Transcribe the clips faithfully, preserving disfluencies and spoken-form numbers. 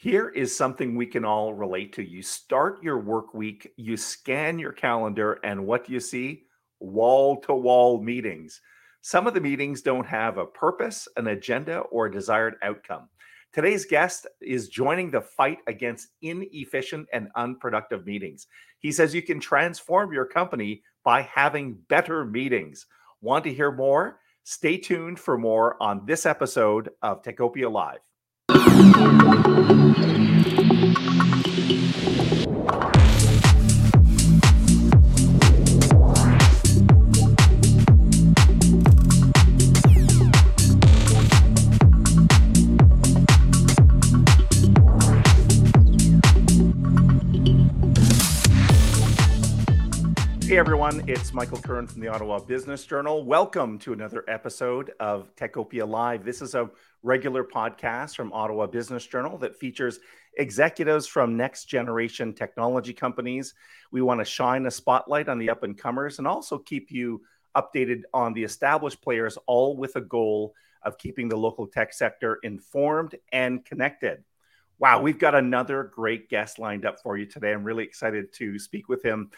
Here is something we can all relate to. You start your work week, you scan your calendar, and what do you see? Wall-to-wall meetings. Some of the meetings don't have a purpose, an agenda, or a desired outcome. Today's guest is joining the fight against inefficient and unproductive meetings. He says you can transform your company by having better meetings. Want to hear more? Stay tuned for more on this episode of Techopia Live. Hey everyone, it's Michael Curran from the Ottawa Business Journal. Welcome to another episode of Techopia Live. This is a regular podcast from Ottawa Business Journal that features executives from next generation technology companies. We want to shine a spotlight on the up and comers and also keep you updated on the established players, all with a goal of keeping the local tech sector informed and connected. Wow, we've got another great guest lined up for you today. I'm really excited to speak with him.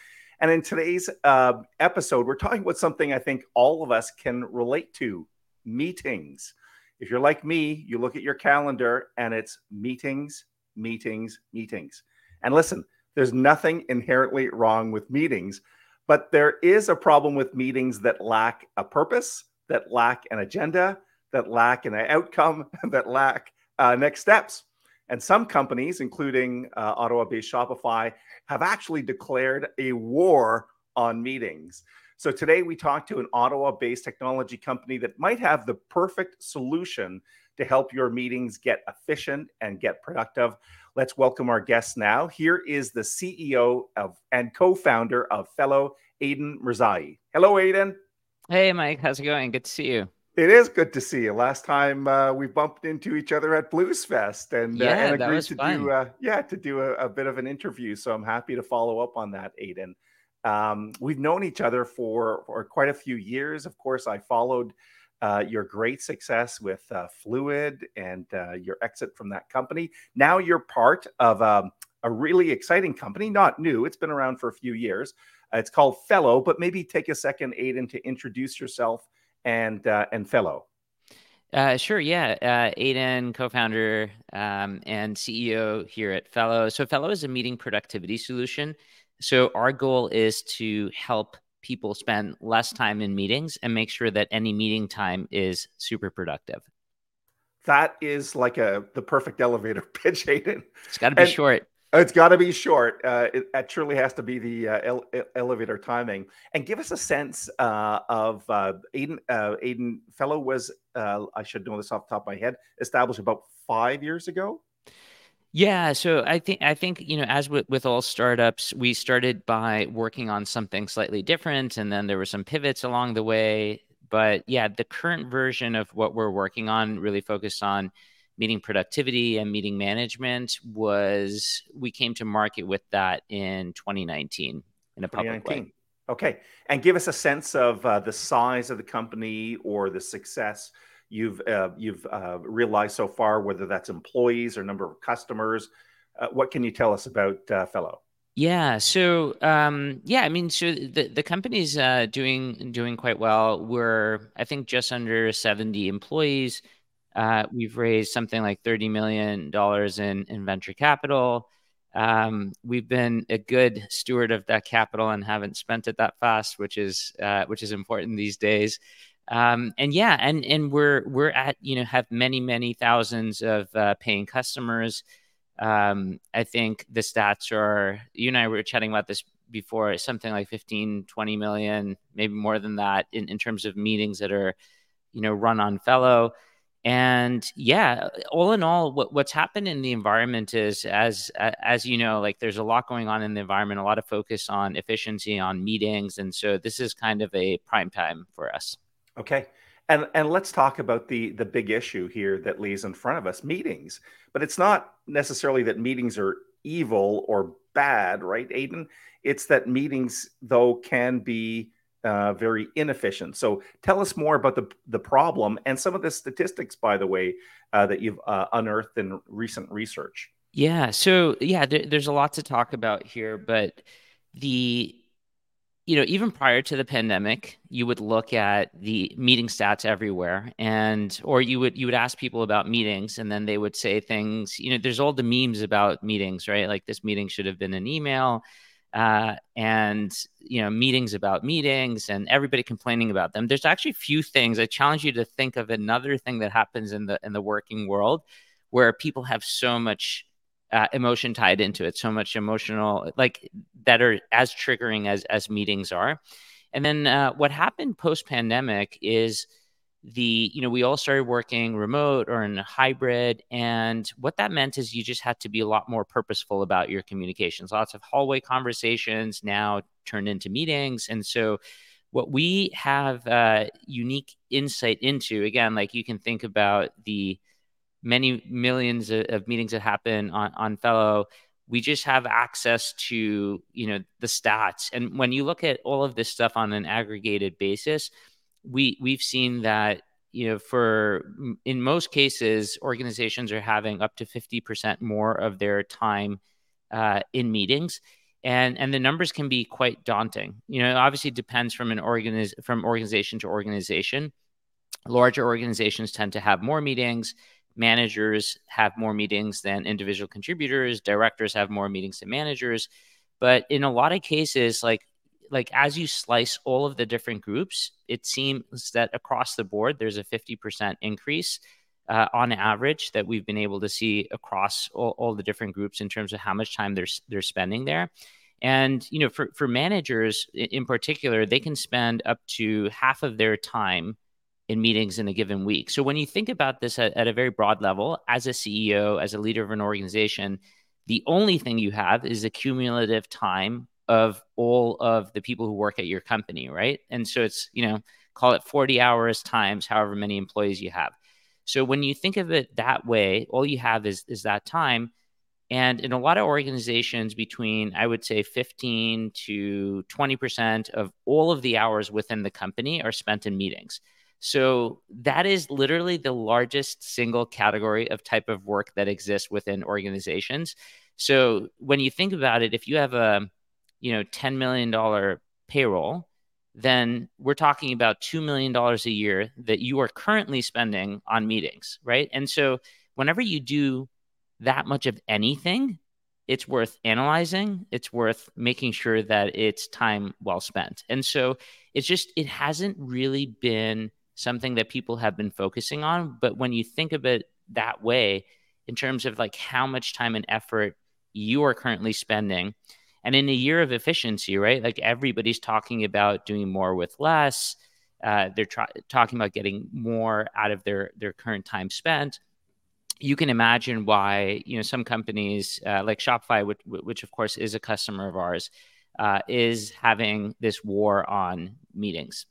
And in today's uh, episode, we're talking about something I think all of us can relate to, meetings. If you're like me, you look at your calendar and it's meetings, meetings, meetings. And listen, there's nothing inherently wrong with meetings, but there is a problem with meetings that lack a purpose, that lack an agenda, that lack an outcome, that lack uh, next steps. And some companies, including uh, Ottawa-based Shopify, have actually declared a war on meetings. So today we talked to an Ottawa-based technology company that might have the perfect solution to help your meetings get efficient and get productive. Let's welcome our guests now. Here is the C E O of and co-founder of Fellow, Aydin Mirzaee. Hello, Aydin. Hey, Mike. How's it going? Good to see you. It is good to see you. Last time uh, we bumped into each other at Blues Fest, and, yeah, uh, and agreed that was to fun. do uh, yeah to do a, a bit of an interview. So I'm happy to follow up on that, Aydin. Um, we've known each other for, for quite a few years. Of course, I followed uh, your great success with uh, Fluid and uh, your exit from that company. Now you're part of um, a really exciting company, not new. It's been around for a few years. Uh, it's called Fellow, but maybe take a second, Aydin, to introduce yourself. And uh, and Fellow. Uh, sure, yeah. Uh, Aydin, co-founder um, and C E O here at Fellow. So Fellow is a meeting productivity solution. So our goal is to help people spend less time in meetings and make sure that any meeting time is super productive. That is like a the perfect elevator pitch, Aydin. It's got to be and- short. It's got to be short. Uh, it, it truly has to be the uh, ele- elevator timing. And give us a sense uh, of uh, Aydin. Uh, Aydin Fellow was, uh, I should know this off the top of my head, established about five years ago. Yeah, so I think I think you know, as with, with all startups, we started by working on something slightly different, and then there were some pivots along the way. But yeah, the current version of what we're working on really focused on meeting productivity and meeting management. Was we came to market with that in twenty nineteen in a public way. Okay. And give us a sense of uh, the size of the company or the success you've uh, you've uh, realized so far, whether that's employees or number of customers. Uh, what can you tell us about uh, Fellow? Yeah. So, um, yeah, I mean, so the, the company's uh, doing, doing quite well. We're, I think, just under seventy employees. Uh, we've raised something like thirty million dollars in, in venture capital. Um, we've been a good steward of that capital and haven't spent it that fast, which is uh, which is important these days. Um, and yeah, and and we're we're at you know have many many thousands of uh, paying customers. Um, I think the stats are, you and I were chatting about this before, something like fifteen, twenty million, maybe more than that in, in terms of meetings that are you know run on Fellow. And yeah, all in all, what, what's happened in the environment is, as as you know, like there's a lot going on in the environment, a lot of focus on efficiency, on meetings. And so this is kind of a prime time for us. Okay. And and let's talk about the the big issue here that lays in front of us, meetings. But it's not necessarily that meetings are evil or bad, right, Aydin? It's that meetings, though, can be Uh, very inefficient. So tell us more about the the problem and some of the statistics, by the way, uh, that you've uh, unearthed in recent research. Yeah. So yeah, there, there's a lot to talk about here, but the, you know, even prior to the pandemic, you would look at the meeting stats everywhere, and, or you would, you would ask people about meetings, and then they would say things, you know, there's all the memes about meetings, right? Like, this meeting should have been an email, uh, and, you know, meetings about meetings, and everybody complaining about them. There's actually few things. I challenge you to think of another thing that happens in the, in the working world where people have so much Uh, emotion tied into it, so much emotional, like, that are as triggering as as meetings are. And then uh, what happened post-pandemic is the, you know, we all started working remote or in a hybrid. And what that meant is you just had to be a lot more purposeful about your communications. Lots of hallway conversations now turned into meetings. And so what we have uh, unique insight into, again, like, you can think about the many millions of meetings that happen on, on Fellow. We just have access to, you know, the stats. And when you look at all of this stuff on an aggregated basis, we we've seen that, you know, for, in most cases, organizations are having up to fifty percent more of their time uh, in meetings. And, and the numbers can be quite daunting. You know, it obviously depends from an organiz- from organization to organization. Larger organizations tend to have more meetings. Managers have more meetings than individual contributors. Directors have more meetings than managers. But in a lot of cases, like, like as you slice all of the different groups, it seems that across the board, there's a fifty percent increase uh, on average that we've been able to see across all, all the different groups in terms of how much time they're, they're spending there. And, you know, for, for managers in particular, they can spend up to half of their time in meetings in a given week. So when you think about this at, at a very broad level, as a C E O, as a leader of an organization, the only thing you have is the cumulative time of all of the people who work at your company, right? And so it's, you know, call it forty hours times however many employees you have. So when you think of it that way, all you have is, is that time. And in a lot of organizations, between, I would say, fifteen to twenty percent of all of the hours within the company are spent in meetings. So that is literally the largest single category of type of work that exists within organizations. So when you think about it, if you have a, you know, ten million dollars payroll, then we're talking about two million dollars a year that you are currently spending on meetings, right? And so whenever you do that much of anything, it's worth analyzing. It's worth making sure that it's time well spent. And so it's just, it hasn't really been something that people have been focusing on. But when you think of it that way, in terms of like how much time and effort you are currently spending, and in a year of efficiency, right? Like, everybody's talking about doing more with less. Uh, they're try- talking about getting more out of their, their current time spent. You can imagine why, you know, some companies uh, like Shopify, which, which of course is a customer of ours, uh, is having this war on meetings.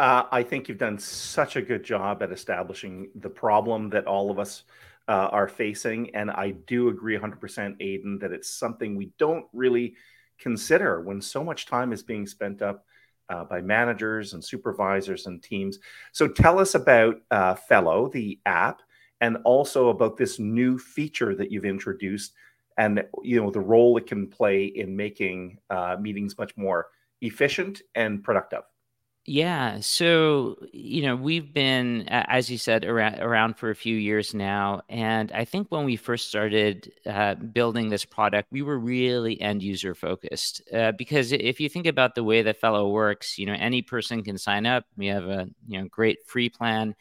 Uh, I think you've done such a good job at establishing the problem that all of us uh, are facing. And I do agree one hundred percent, Aydin, that it's something we don't really consider when so much time is being spent up uh, by managers and supervisors and teams. So tell us about uh, Fellow, the app, and also about this new feature that you've introduced and, you know, the role it can play in making uh, meetings much more efficient and productive. Yeah. So, you know, we've been, as you said, around, around for a few years now. And I think when we first started uh, building this product, we were really end user focused uh, because if you think about the way that Fellow works, you know, any person can sign up. We have a, you know, great free plan.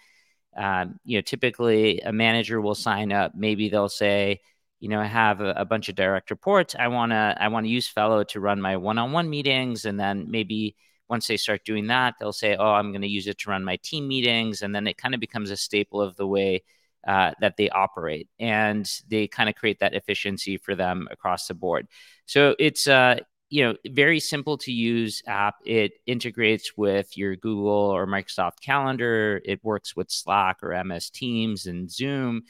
Um, you know, typically a manager will sign up. Maybe they'll say, you know, I have a, a bunch of direct reports. I want to, I want to use Fellow to run my one-on-one meetings. And then maybe once they start doing that, they'll say, oh, I'm going to use it to run my team meetings. And then it kind of becomes a staple of the way uh, that they operate, and they kind of create that efficiency for them across the board. So it's, uh, you know, very simple to use app. It integrates with your Google or Microsoft Calendar. It works with Slack or M S Teams and Zoom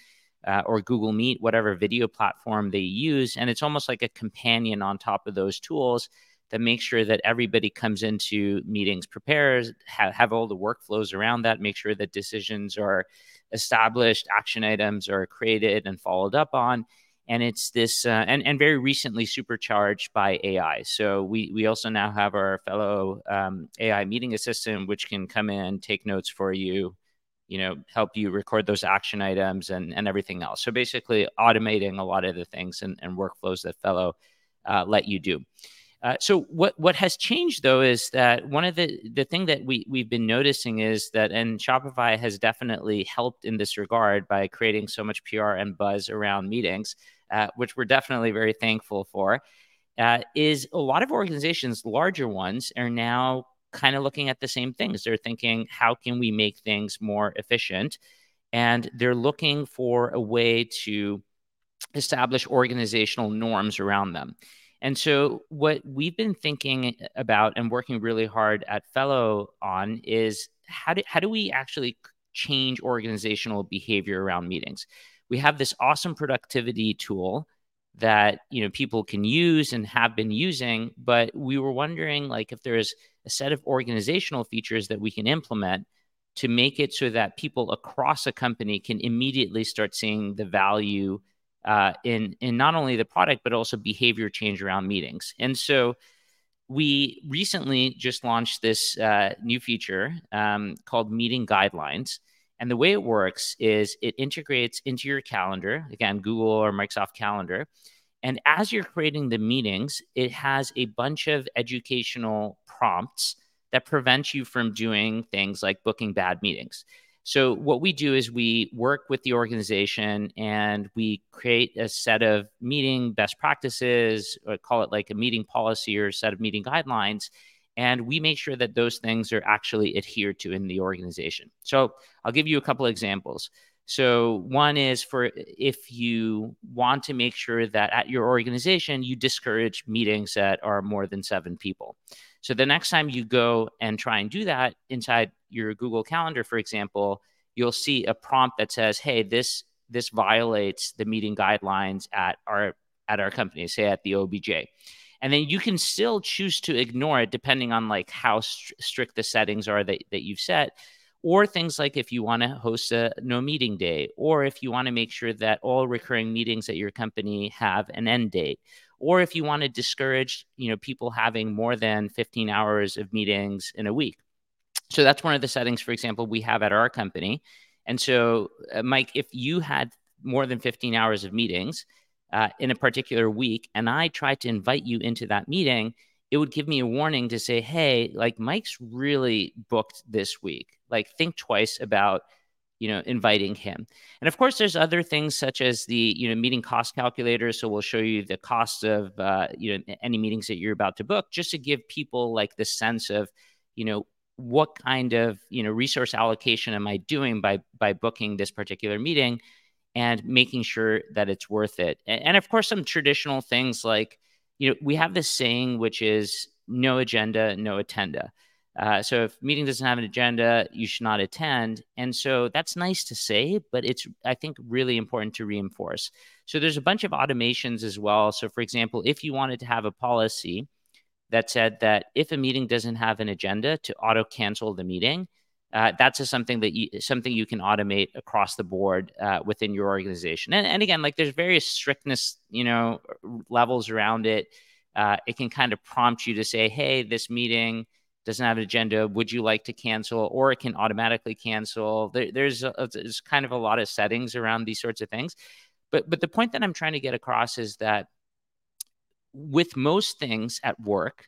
uh, or Google Meet, whatever video platform they use. And it's almost like a companion on top of those tools that makes sure that everybody comes into meetings prepared, ha- have all the workflows around that, make sure that decisions are established, action items are created and followed up on. And it's this, uh, and, and very recently supercharged by A I. So we, we also now have our Fellow um, A I meeting assistant, which can come in, take notes for you, you know, help you record those action items and, and everything else. So basically automating a lot of the things and, and workflows that Fellow uh, let you do. Uh, so what, what has changed, though, is that one of the, the thing that we, we've been noticing is that, and Shopify has definitely helped in this regard by creating so much P R and buzz around meetings, uh, which we're definitely very thankful for, uh, is a lot of organizations, larger ones, are now kind of looking at the same things. They're thinking, how can we make things more efficient? And they're looking for a way to establish organizational norms around them. And so what we've been thinking about and working really hard at Fellow on is how do how do we actually change organizational behavior around meetings? We have this awesome productivity tool that, you know, people can use and have been using, but we were wondering, like, if there's a set of organizational features that we can implement to make it so that people across a company can immediately start seeing the value Uh, in, in not only the product, but also behavior change around meetings. And so we recently just launched this uh, new feature um, called Meeting Guidelines. And the way it works is it integrates into your calendar, again, Google or Microsoft Calendar. And as you're creating the meetings, it has a bunch of educational prompts that prevent you from doing things like booking bad meetings. So what we do is we work with the organization and we create a set of meeting best practices, or call it like a meeting policy or set of meeting guidelines, and we make sure that those things are actually adhered to in the organization. So I'll give you a couple of examples. So one is for if you want to make sure that at your organization, you discourage meetings that are more than seven people. So the next time you go and try and do that inside your Google Calendar, for example, you'll see a prompt that says, hey, this this violates the meeting guidelines at our at our company, say at the O B J. And then you can still choose to ignore it depending on like how st- strict the settings are that, that you've set, or things like if you want to host a no meeting day, or if you want to make sure that all recurring meetings at your company have an end date, or if you want to discourage, you know, people having more than fifteen hours of meetings in a week. So that's one of the settings, for example, we have at our company. And so, uh, Mike, if you had more than fifteen hours of meetings uh, in a particular week, and I tried to invite you into that meeting, it would give me a warning to say, hey, like Mike's really booked this week. Like think twice about, you know, inviting him. And of course, there's other things such as the, you know, meeting cost calculator. So we'll show you the cost of, uh, you know, any meetings that you're about to book, just to give people like the sense of, you know, what kind of, you know, resource allocation am I doing by by booking this particular meeting and making sure that it's worth it. And, and of course, some traditional things like, you know, we have this saying, which is no agenda, no attenda. Uh, so if meeting doesn't have an agenda, you should not attend. And so that's nice to say, but it's, I think, really important to reinforce. So there's a bunch of automations as well. So for example, if you wanted to have a policy that said that if a meeting doesn't have an agenda, to auto cancel the meeting, uh, that's a, something that you, something you can automate across the board uh, within your organization. And, and again, like there's various strictness, you know, levels around it. Uh, it can kind of prompt you to say, hey, this meeting doesn't have an agenda. Would you like to cancel? Or it can automatically cancel. There, there's, a, there's kind of a lot of settings around these sorts of things. But but the point that I'm trying to get across is that with most things at work,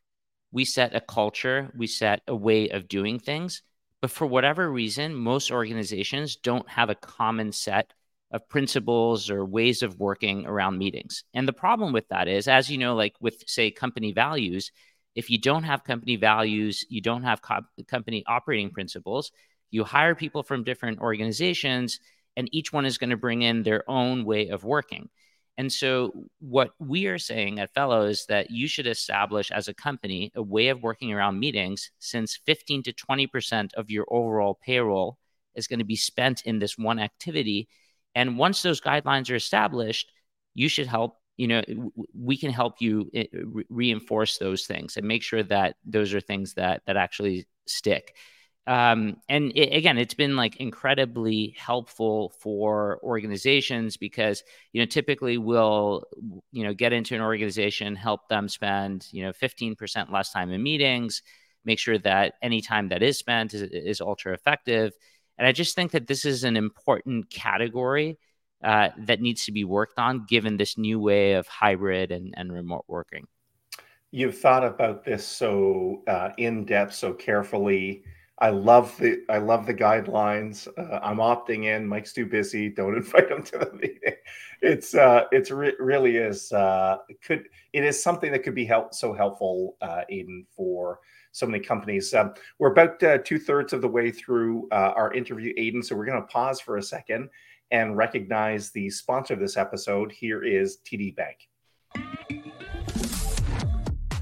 we set a culture, we set a way of doing things. But for whatever reason, most organizations don't have a common set of principles or ways of working around meetings. And the problem with that is, as you know, like with, say, company values, if you don't have company values, you don't have co- company operating principles, you hire people from different organizations, and each one is going to bring in their own way of working. And so what we are saying at Fellow is that you should establish as a company a way of working around meetings, since fifteen to twenty percent of your overall payroll is going to be spent in this one activity. And once those guidelines are established, you should help, you know, we can help you re- reinforce those things and make sure that those are things that that actually stick. Um, and it, again, it's been like incredibly helpful for organizations because, you know, typically we'll, you know, get into an organization, help them spend, you know, fifteen percent less time in meetings, make sure that any time that is spent is, is ultra effective. And I just think that this is an important category uh, that needs to be worked on given this new way of hybrid and, and remote working. You've thought about this so uh, in depth, so carefully. I love the I love the guidelines. Uh, I'm opting in. Mike's too busy. Don't invite him to the meeting. It's uh, it's re- really is uh, could it is something that could be help so helpful, uh, Aydin, for so many companies. Um, we're about uh, two thirds of the way through uh, our interview, Aydin. So we're going to pause for a second and recognize the sponsor of this episode. Here is T D Bank.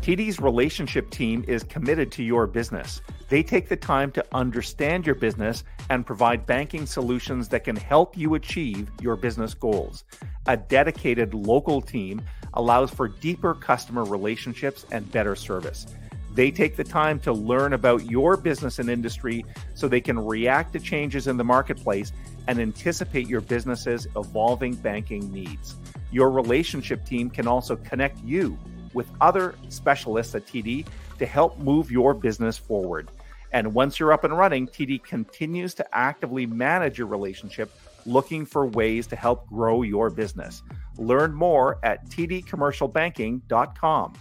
T D's relationship team is committed to your business. They take the time to understand your business and provide banking solutions that can help you achieve your business goals. A dedicated local team allows for deeper customer relationships and better service. They take the time to learn about your business and industry so they can react to changes in the marketplace and anticipate your business's evolving banking needs. Your relationship team can also connect you with other specialists at T D to help move your business forward. And once you're up and running, T D continues to actively manage your relationship, looking for ways to help grow your business. Learn more at t d commercial banking dot com.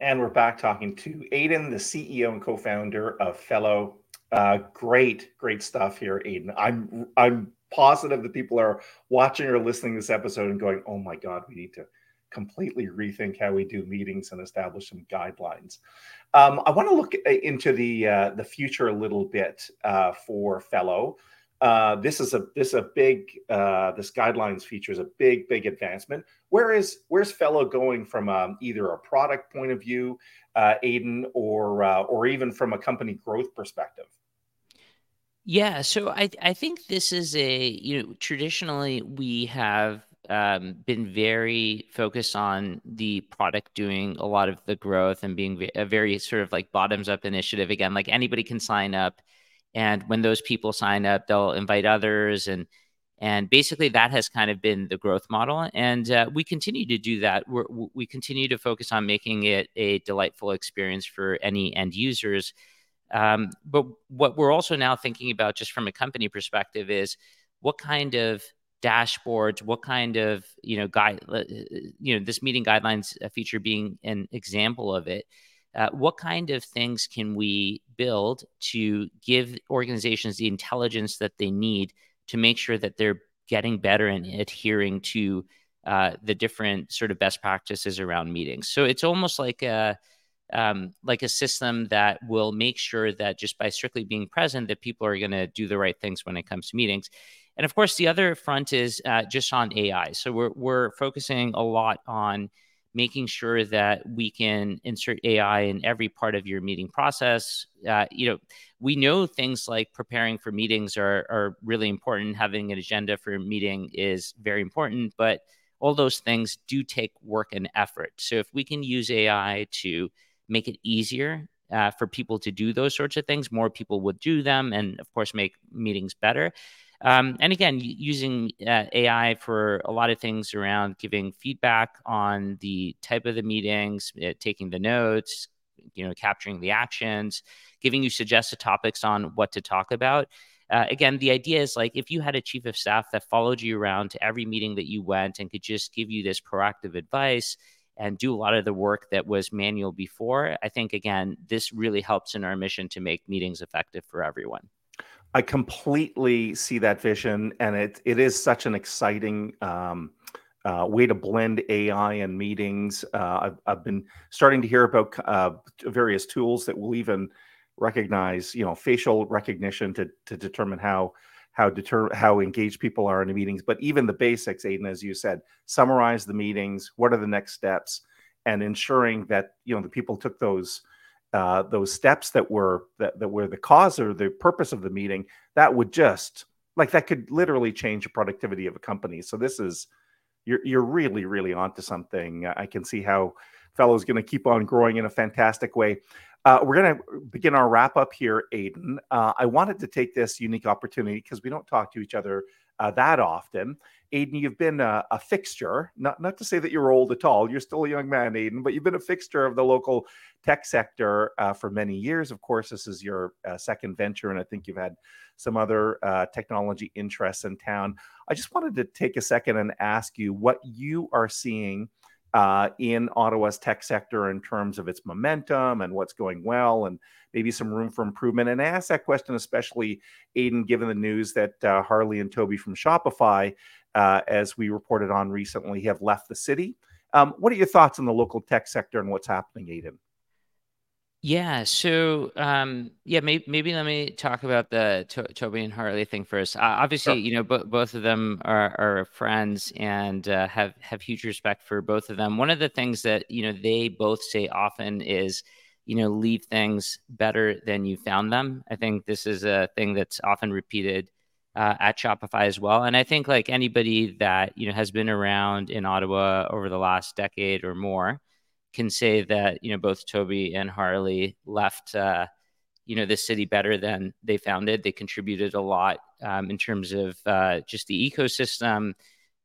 And we're back talking to Aydin, the C E O and co-founder of Fellow. Uh, great, great stuff here, Aydin. I'm, I'm, positive that people are watching or listening to this episode and going, oh my God, we need to completely rethink how we do meetings and establish some guidelines. Um, I want to look into the uh, the future a little bit uh, for Fellow. Uh, this is a this is a big uh, this guidelines feature is a big big advancement. Where is where's Fellow going from um, either a product point of view, uh, Aydin, or uh, or even from a company growth perspective? Yeah, so I I think this is a, you know, traditionally we have um, been very focused on the product doing a lot of the growth and being a very sort of like bottoms up initiative. Again, like anybody can sign up, and when those people sign up, they'll invite others, and and basically that has kind of been the growth model. And uh, we continue to do that. We're, we continue to focus on making it a delightful experience for any end users. Um, but what we're also now thinking about just from a company perspective is what kind of dashboards, what kind of, you know, guide, you know, this meeting guidelines feature being an example of it. Uh, what kind of things can we build to give organizations the intelligence that they need to make sure that they're getting better and adhering to uh, the different sort of best practices around meetings? So it's almost like a Um, like a system that will make sure that just by strictly being present, that people are going to do the right things when it comes to meetings. And of course, the other front is uh, just on A I. So we're we're focusing a lot on making sure that we can insert A I in every part of your meeting process. Uh, you know, we know things like preparing for meetings are are really important. Having an agenda for a meeting is very important, but all those things do take work and effort. So if we can use A I to make it easier uh, for people to do those sorts of things, more people would do them, and of course, make meetings better. Um, and again, using uh, A I for a lot of things around giving feedback on the type of the meetings, uh, taking the notes, you know, capturing the actions, giving you suggested topics on what to talk about. Uh, again, the idea is like if you had a chief of staff that followed you around to every meeting that you went and could just give you this proactive advice and do a lot of the work that was manual before, I think, again, this really helps in our mission to make meetings effective for everyone. I completely see that vision, and it it is such an exciting um, uh, way to blend A I and meetings. Uh, I've, I've been starting to hear about uh, various tools that will even recognize, you know, facial recognition to to determine how how deter- how engaged people are in the meetings. But even the basics, Aydin, as you said, summarize the meetings, what are the next steps, and ensuring that, you know, the people took those uh, those steps that were that, that were the cause or the purpose of the meeting, that would just, like, that could literally change the productivity of a company. So this is, you're you're really, really onto something. I can see how Fellow's going to keep on growing in a fantastic way. Uh, we're going to begin our wrap up here, Aydin. Uh, I wanted to take this unique opportunity because we don't talk to each other uh, that often. Aydin, you've been a, a fixture, not, not to say that you're old at all. You're still a young man, Aydin, but you've been a fixture of the local tech sector uh, for many years. Of course, this is your uh, second venture, and I think you've had some other uh, technology interests in town. I just wanted to take a second and ask you what you are seeing Uh, in Ottawa's tech sector in terms of its momentum and what's going well and maybe some room for improvement. And I ask that question especially, Aydin, given the news that uh, Harley and Toby from Shopify, uh, as we reported on recently, have left the city. Um, what are your thoughts on the local tech sector and what's happening, Aydin? Yeah, so um, yeah, maybe, maybe let me talk about the to- Toby and Harley thing first. Uh, obviously, sure. you know, bo- both of them are, are friends and uh, have have huge respect for both of them. One of the things that, you know, they both say often is, you know, leave things better than you found them. I think this is a thing that's often repeated uh, at Shopify as well. And I think like anybody that, you know, has been around in Ottawa over the last decade or more can say that, you know, both Toby and Harley left, uh, you know, the city better than they found it. They contributed a lot um, in terms of uh, just the ecosystem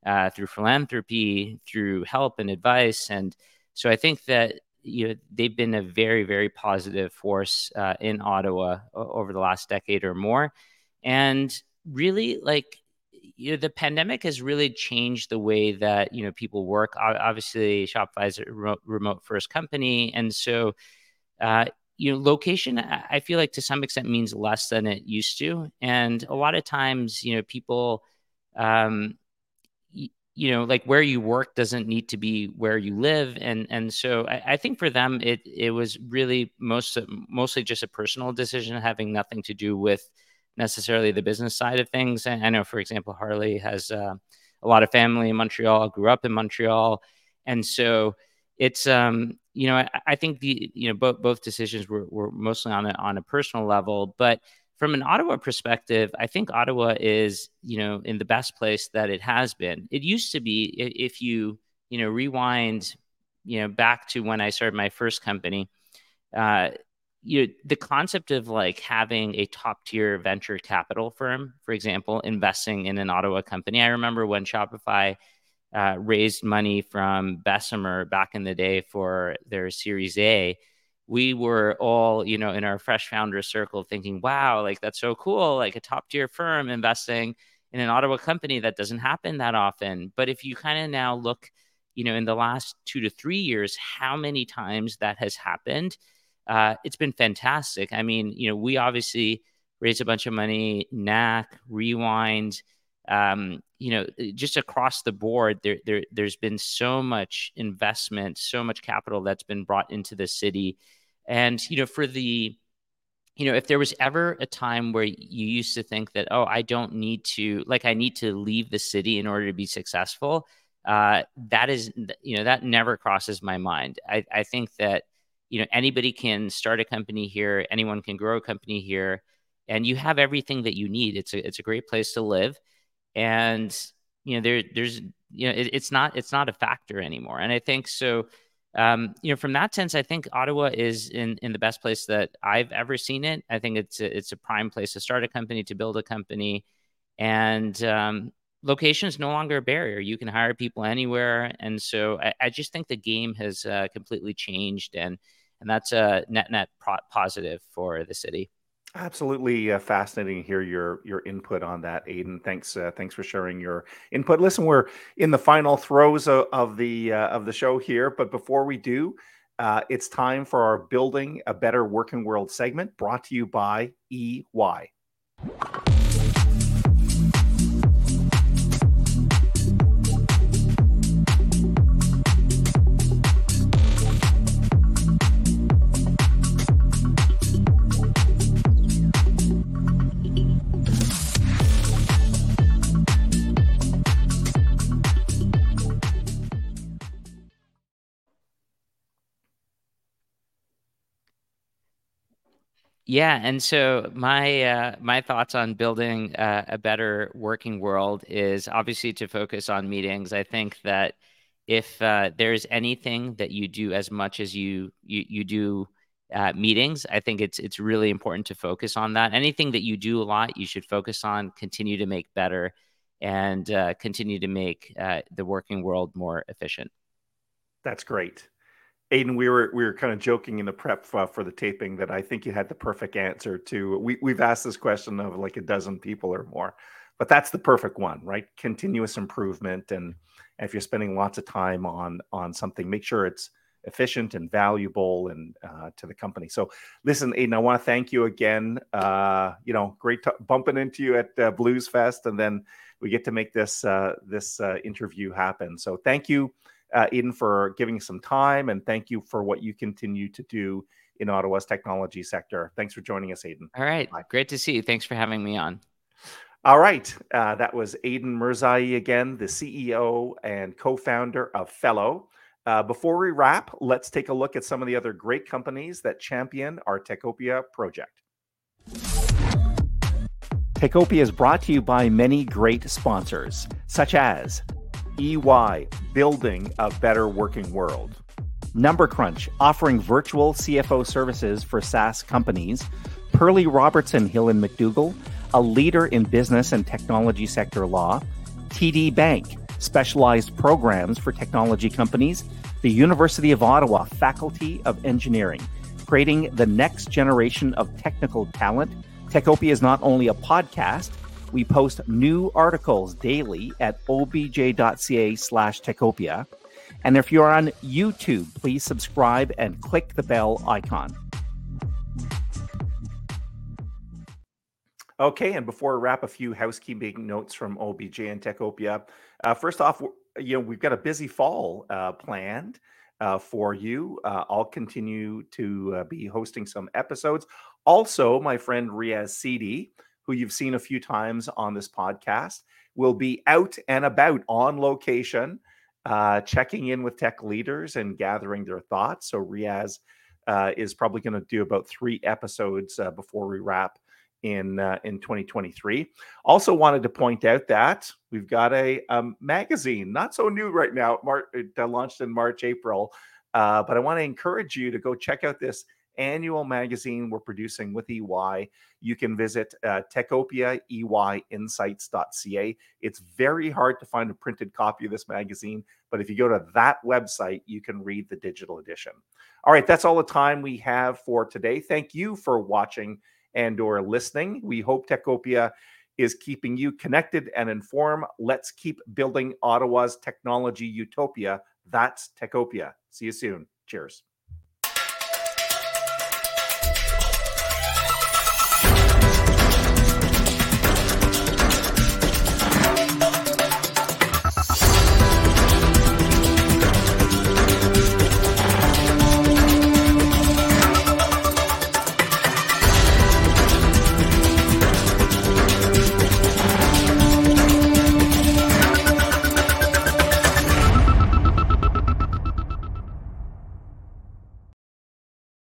uh, through philanthropy, through help and advice. And so I think that, you know, they've been a very, very positive force uh, in Ottawa over the last decade or more. And really, like, you know, the pandemic has really changed the way that, you know, people work. Obviously, Shopify is a remote first company. And so, uh, you know, location, I feel like to some extent means less than it used to. And a lot of times, you know, people, um, you, you know, like where you work doesn't need to be where you live. And and so I, I think for them, it it was really most, mostly just a personal decision having nothing to do with necessarily the business side of things. I know, for example, Harley has uh, a lot of family in Montreal, grew up in Montreal. And so it's, um, you know, I, I think the, you know, both, both decisions were, were mostly on a, on a personal level, but from an Ottawa perspective, I think Ottawa is, you know, in the best place that it has been. It used to be, if you, you know, rewind, you know, back to when I started my first company, uh, you know, the concept of like having a top tier venture capital firm, for example, investing in an Ottawa company. I remember when Shopify uh, raised money from Bessemer back in the day for their Series A, we were all, you know, in our fresh founder circle thinking, wow, like that's so cool. Like a top tier firm investing in an Ottawa company, that doesn't happen that often. But if you kind of now look, you know, in the last two to three years, how many times that has happened, Uh, it's been fantastic. I mean, you know, we obviously raised a bunch of money, N A C, Rewind, um, you know, just across the board, there, there, there's been so much investment, so much capital that's been brought into the city. And, you know, for the, you know, if there was ever a time where you used to think that, oh, I don't need to, like, I need to leave the city in order to be successful, uh, that is, you know, that never crosses my mind. I, I think that, you know, anybody can start a company here. Anyone can grow a company here, and you have everything that you need. It's a it's a great place to live, and you know there there's you know it, it's not it's not a factor anymore. And I think so. Um, you know, from that sense, I think Ottawa is in in the best place that I've ever seen it. I think it's a, it's a prime place to start a company, to build a company, and um, location is no longer a barrier. You can hire people anywhere, and so I, I just think the game has uh, completely changed. And. And that's a net net positive for the city. Absolutely uh, fascinating to hear your your input on that, Aydin. Thanks uh, thanks for sharing your input. Listen, we're in the final throes of, of the uh, of the show here, but before we do, uh, it's time for our Building a Better Working World segment, brought to you by E Y. Yeah, and so my uh, my thoughts on building uh, a better working world is obviously to focus on meetings. I think that if uh, there is anything that you do as much as you you, you do Uh, meetings. I think it's it's really important to focus on that. Anything that you do a lot, you should focus on, continue to make better, and uh, continue to make uh, the working world more efficient. That's great. Aydin, we were we were kind of joking in the prep for, for the taping that I think you had the perfect answer to. We, we've asked this question of like a dozen people or more, but that's the perfect one, right? Continuous improvement. And if you're spending lots of time on on something, make sure it's efficient and valuable and uh, to the company. So listen, Aydin, I want to thank you again. Uh, you know, great t- bumping into you at uh, Blues Fest, and then we get to make this uh, this uh, interview happen. So thank you, uh, Aydin, for giving some time, and thank you for what you continue to do in Ottawa's technology sector. Thanks for joining us, Aydin. All right. Bye. Great to see you. Thanks for having me on. All right. Uh, that was Aydin Mirzaee again, the C E O and co-founder of Fellow. Uh, before we wrap, let's take a look at some of the other great companies that champion our Techopia project. Techopia is brought to you by many great sponsors, such as E Y, building a better working world; Number Crunch, offering virtual C F O services for SaaS companies; Perley Robertson Hill and McDougall, a leader in business and technology sector law; T D Bank, specialized programs for technology companies; the University of Ottawa Faculty of Engineering, creating the next generation of technical talent. Techopia is not only a podcast, we post new articles daily at obj.ca slash Techopia. And if you're on YouTube, please subscribe and click the bell icon. Okay, and before we wrap, a few housekeeping notes from O B J and Techopia. Uh, first off, you know, we've got a busy fall uh, planned uh, for you. Uh, I'll continue to uh, be hosting some episodes. Also, my friend Riaz Seedy, who you've seen a few times on this podcast, will be out and about on location, uh, checking in with tech leaders and gathering their thoughts. So Riaz uh, is probably going to do about three episodes uh, before we wrap in uh, in twenty twenty-three. Also wanted to point out that we've got a um, magazine, not so new right now. Mar- it uh, launched in March, April, uh, but I want to encourage you to go check out this annual magazine we're producing with E Y. You can visit uh, Techopia E Y Insights dot C A. It's very hard to find a printed copy of this magazine, but if you go to that website, you can read the digital edition. All right, that's all the time we have for today. Thank you for watching and or listening. We hope Techopia is keeping you connected and informed. Let's keep building Ottawa's technology utopia. That's Techopia. See you soon. Cheers.